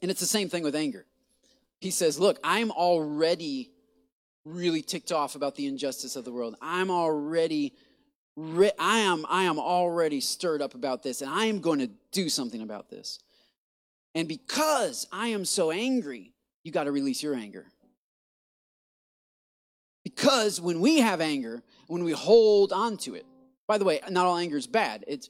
And it's the same thing with anger. He says, look, I'm already really ticked off about the injustice of the world. I'm already, re- I am, I am already stirred up about this, and I am going to do something about this. And because I am so angry, you got to release your anger. Because when we have anger, when we hold on to it, by the way, not all anger is bad. It's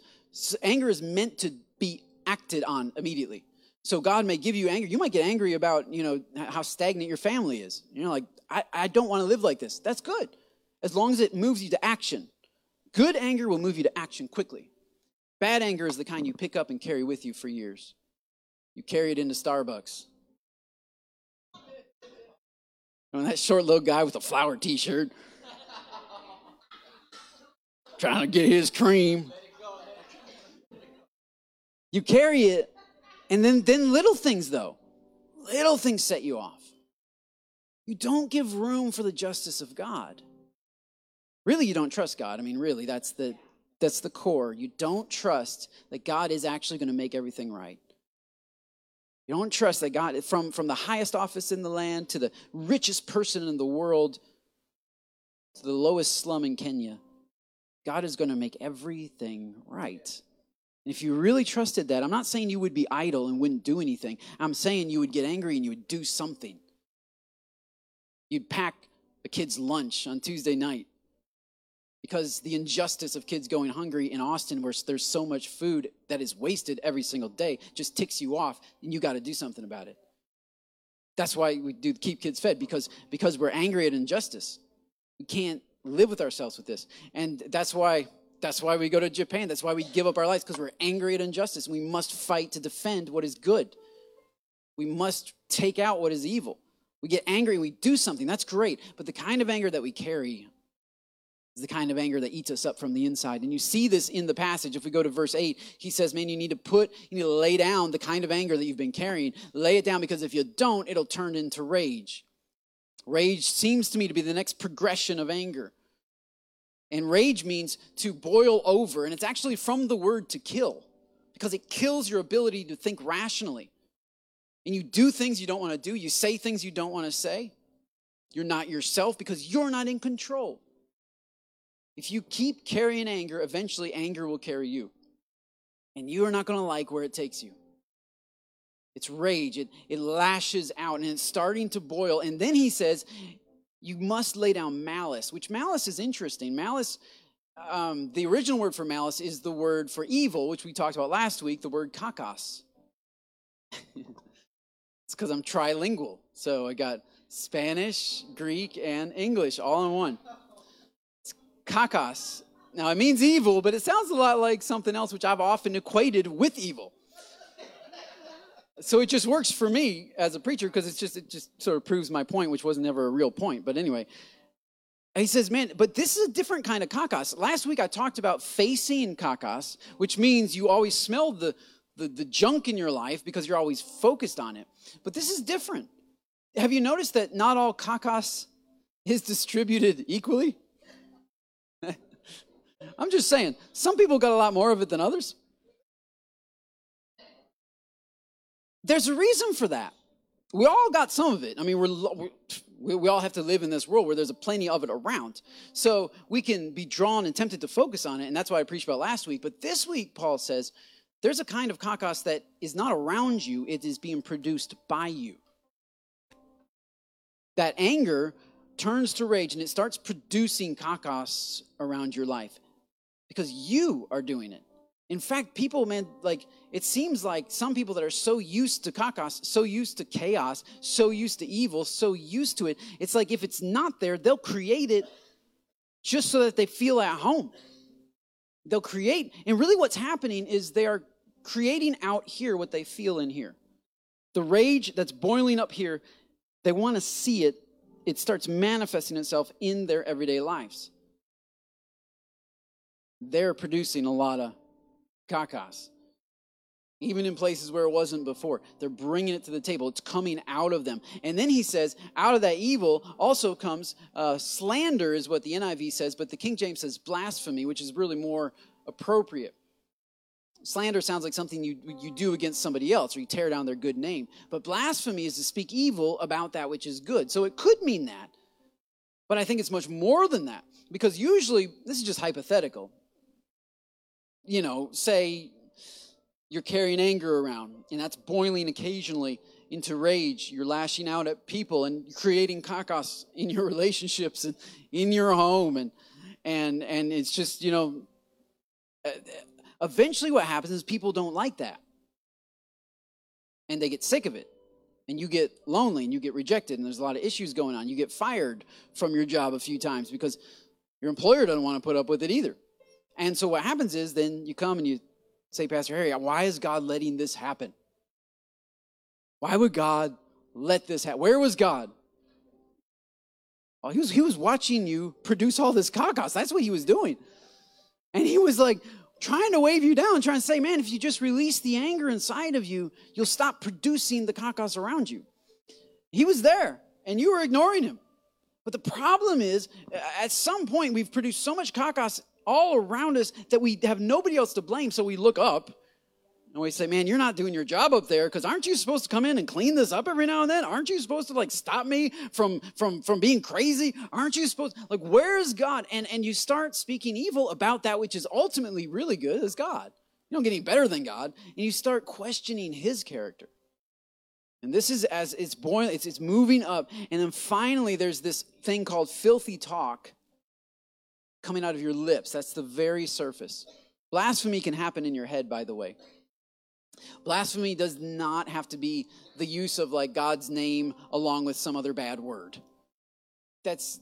anger is meant to be acted on immediately. So God may give you anger. You might get angry about, you know, how stagnant your family is. You know, like, I, I don't want to live like this. That's good. As long as it moves you to action. Good anger will move you to action quickly. Bad anger is the kind you pick up and carry with you for years. You carry it into Starbucks. You know, that short little guy with a flower t-shirt. Trying to get his cream. You carry it. And then, then little things, though. Little things set you off. You don't give room for the justice of God. Really, you don't trust God. I mean, really, that's the, that's the core. You don't trust that God is actually going to make everything right. You don't trust that God, from, from the highest office in the land to the richest person in the world to the lowest slum in Kenya, God is going to make everything right. And if you really trusted that, I'm not saying you would be idle and wouldn't do anything. I'm saying you would get angry and you would do something. You'd pack a kid's lunch on Tuesday night, because the injustice of kids going hungry in Austin, where there's so much food that is wasted every single day, just ticks you off, and you got to do something about it. That's why we do Keep Kids Fed, because, because we're angry at injustice. We can't live with ourselves with this. And that's why... That's why we go to Japan. That's why we give up our lives, because we're angry at injustice. We must fight to defend what is good. We must take out what is evil. We get angry and we do something. That's great. But the kind of anger that we carry is the kind of anger that eats us up from the inside. And you see this in the passage. If we go to verse eight, he says, man, you need to put, you need to lay down the kind of anger that you've been carrying. Lay it down, because if you don't, it'll turn into rage. Rage seems to me to be the next progression of anger. And rage means to boil over, and it's actually from the word to kill, because it kills your ability to think rationally. And you do things you don't want to do. You say things you don't want to say. You're not yourself, because you're not in control. If you keep carrying anger, eventually anger will carry you. And you are not going to like where it takes you. It's rage. It, it lashes out, and it's starting to boil. And then he says... you must lay down malice, which malice is interesting. Malice, um, the original word for malice is the word for evil, which we talked about last week, the word kakos. It's because I'm trilingual. So I got Spanish, Greek, and English all in one. It's kakos. Now, it means evil, but it sounds a lot like something else, which I've often equated with evil. So it just works for me as a preacher, because it's just it just sort of proves my point, which was never a real point. But anyway, he says, man, but this is a different kind of kakos. Last week I talked about facing kakos, which means you always smell the, the, the junk in your life because you're always focused on it. But this is different. Have you noticed that not all kakos is distributed equally? I'm just saying, some people got a lot more of it than others. There's a reason for that. We all got some of it. I mean, we're, we we all have to live in this world where there's a plenty of it around. So we can be drawn and tempted to focus on it, and that's what I preached about last week. But this week, Paul says, there's a kind of kakos that is not around you. It is being produced by you. That anger turns to rage and it starts producing kakos around your life because you are doing it. In fact, people, man, like, it seems like some people that are so used to kakos, so used to chaos, so used to evil, so used to it, it's like if it's not there, they'll create it just so that they feel at home. They'll create, and really what's happening is they are creating out here what they feel in here. The rage that's boiling up here, they want to see it. It starts manifesting itself in their everyday lives. They're producing a lot of kakos, even in places where it wasn't before. They're bringing it to the table. It's coming out of them. And then he says, out of that evil also comes uh, slander is what the N I V says, but the King James says blasphemy, which is really more appropriate. Slander sounds like something you you do against somebody else, or you tear down their good name. But blasphemy is to speak evil about that which is good. So it could mean that, but I think it's much more than that, because usually, this is just hypothetical, you know, say you're carrying anger around, and that's boiling occasionally into rage. You're lashing out at people and creating kakos in your relationships and in your home. And and and it's just, you know, eventually what happens is people don't like that. And they get sick of it. And you get lonely and you get rejected. And there's a lot of issues going on. You get fired from your job a few times because your employer doesn't want to put up with it either. And so what happens is then you come and you say, Pastor Harry, why is God letting this happen? Why would God let this happen? Where was God? Well, he was, he was watching you produce all this kakos. That's what he was doing. And he was like trying to wave you down, trying to say, man, if you just release the anger inside of you, you'll stop producing the kakos around you. He was there and you were ignoring him. But the problem is at some point we've produced so much kakos all around us that we have nobody else to blame. So we look up and we say, man, you're not doing your job up there, because aren't you supposed to come in and clean this up every now and then? Aren't you supposed to like stop me from from from being crazy? Aren't you supposed to, like, where is God? And and you start speaking evil about that which is ultimately really good as God. You don't get any better than God. And you start questioning his character. And this is as it's boiling, it's it's moving up. And then finally there's this thing called filthy talk coming out of your lips. That's the very surface. Blasphemy can happen in your head, by the way. Blasphemy does not have to be the use of like God's name along with some other bad word. That's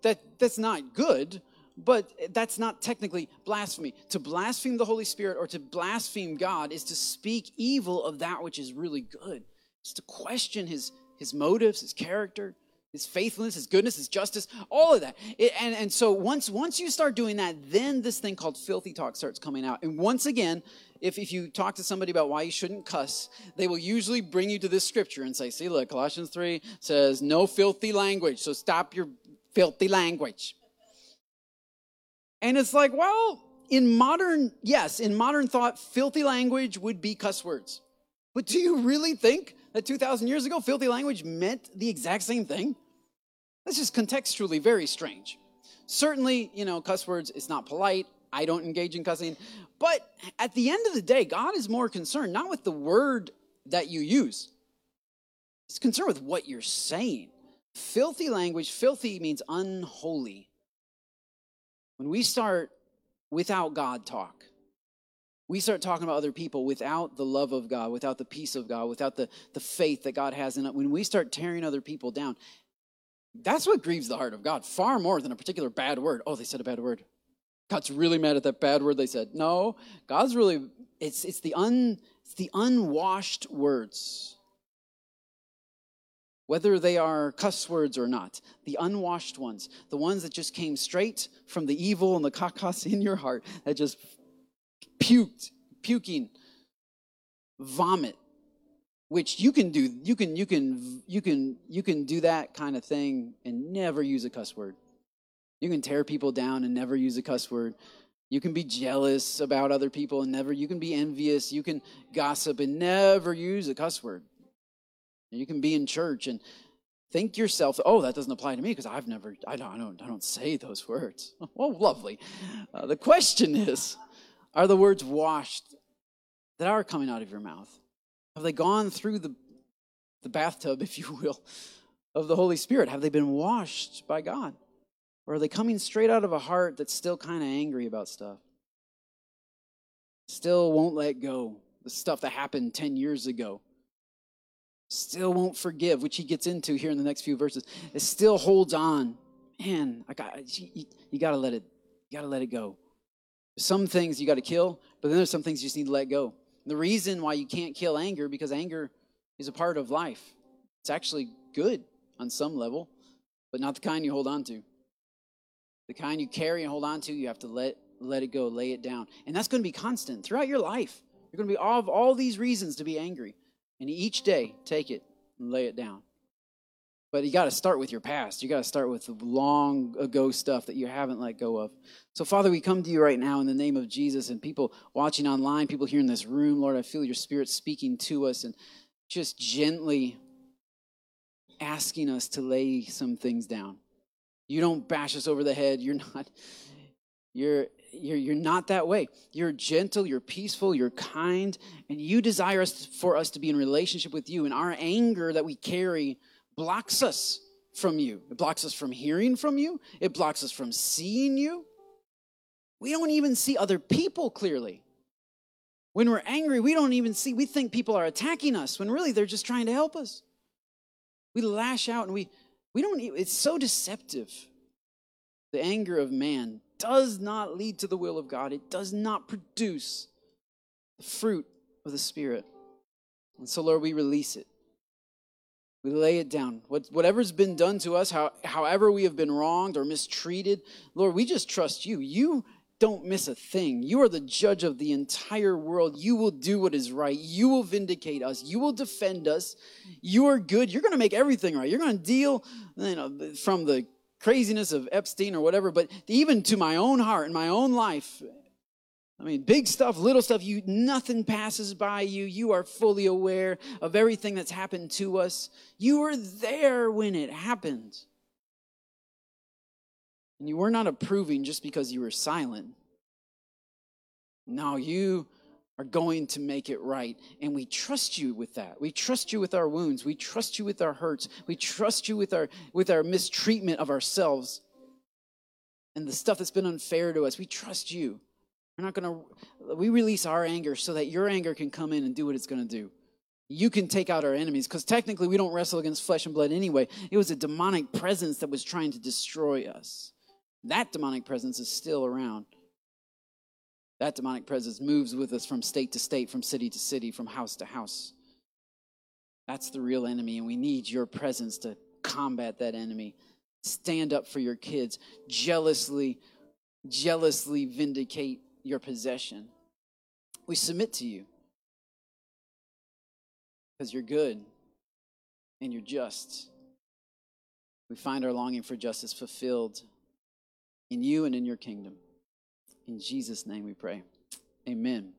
that that's not good, but that's not technically blasphemy. To blaspheme the Holy Spirit or to blaspheme God is to speak evil of that which is really good. It's to question his his motives, his character, his faithfulness, his goodness, his justice, all of that. It, and, and so once once you start doing that, then this thing called filthy talk starts coming out. And once again, if, if you talk to somebody about why you shouldn't cuss, they will usually bring you to this scripture and say, see, look, Colossians three says, no filthy language, so stop your filthy language. And it's like, well, in modern, yes, in modern thought, filthy language would be cuss words. But do you really think that two thousand years ago, filthy language meant the exact same thing? That's just contextually very strange. Certainly, you know, cuss words, it's not polite. I don't engage in cussing. But at the end of the day, God is more concerned not with the word that you use. He's concerned with what you're saying. Filthy language, filthy means unholy. When we start without God talk, we start talking about other people without the love of God, without the peace of God, without the, the faith that God has in it. When we start tearing other people down, that's what grieves the heart of God far more than a particular bad word. Oh, they said a bad word. God's really mad at that bad word they said. No, God's really, it's it's the un it's the unwashed words. Whether they are cuss words or not, the unwashed ones, the ones that just came straight from the evil and the kakos in your heart that just puked, puking, vomit, which you can do, you can, you can, you can, you can do that kind of thing and never use a cuss word. You can tear people down and never use a cuss word. You can be jealous about other people and never, you can be envious, you can gossip and never use a cuss word. You can be in church and think yourself, oh, that doesn't apply to me because I've never, I don't, I don't, I don't say those words. Well, lovely. Uh, the question is, are the words washed that are coming out of your mouth? Have they gone through the, the bathtub, if you will, of the Holy Spirit? Have they been washed by God? Or are they coming straight out of a heart that's still kind of angry about stuff? Still won't let go. The stuff that happened ten years ago. Still won't forgive, which he gets into here in the next few verses. It still holds on. Man, I got, you, you got to let it, you got to let it go. Some things you got to kill, but then there's some things you just need to let go. The reason why you can't kill anger, because anger is a part of life. It's actually good on some level, but not the kind you hold on to. The kind you carry and hold on to, you have to let let it go, lay it down. And that's going to be constant throughout your life. You're going to be all of all these reasons to be angry. And each day, take it and lay it down. But you got to start with your past. You got to start with the long ago stuff that you haven't let go of. So, Father, we come to you right now in the name of Jesus, and people watching online, people here in this room, Lord, I feel your Spirit speaking to us and just gently asking us to lay some things down. You don't bash us over the head. You're not, you're, you're, you're not that way. You're gentle, you're peaceful, you're kind, and you desire us for us to be in relationship with you, and our anger that we carry blocks us from you. It blocks us from hearing from you. It blocks us from seeing you. We don't even see other people clearly. When we're angry, we don't even see. We think people are attacking us when really they're just trying to help us. We lash out and we we don't it's so deceptive. The anger of man does not lead to the will of God. It does not produce the fruit of the Spirit. And so, Lord, we release it. We lay it down. What, whatever's been done to us, how, however we have been wronged or mistreated, Lord, we just trust you. You don't miss a thing. You are the judge of the entire world. You will do what is right. You will vindicate us. You will defend us. You are good. You're going to make everything right. You're going to deal, you know, from the craziness of Epstein or whatever, but even to my own heart and my own life. I mean, big stuff, little stuff, you, nothing passes by you. You are fully aware of everything that's happened to us. You were there when it happened. And you were not approving just because you were silent. No, you are going to make it right. And we trust you with that. We trust you with our wounds. We trust you with our hurts. We trust you with our, with our mistreatment of ourselves and the stuff that's been unfair to us. We trust you. We're not going to, we release our anger so that your anger can come in and do what it's going to do. You can take out our enemies, because technically we don't wrestle against flesh and blood anyway. It was a demonic presence that was trying to destroy us. That demonic presence is still around. That demonic presence moves with us from state to state, from city to city, from house to house. That's the real enemy, and we need your presence to combat that enemy. Stand up for your kids. Jealously, jealously vindicate your possession. We submit to you because you're good and you're just. We find our longing for justice fulfilled in you and in your kingdom. In Jesus' name we pray. Amen.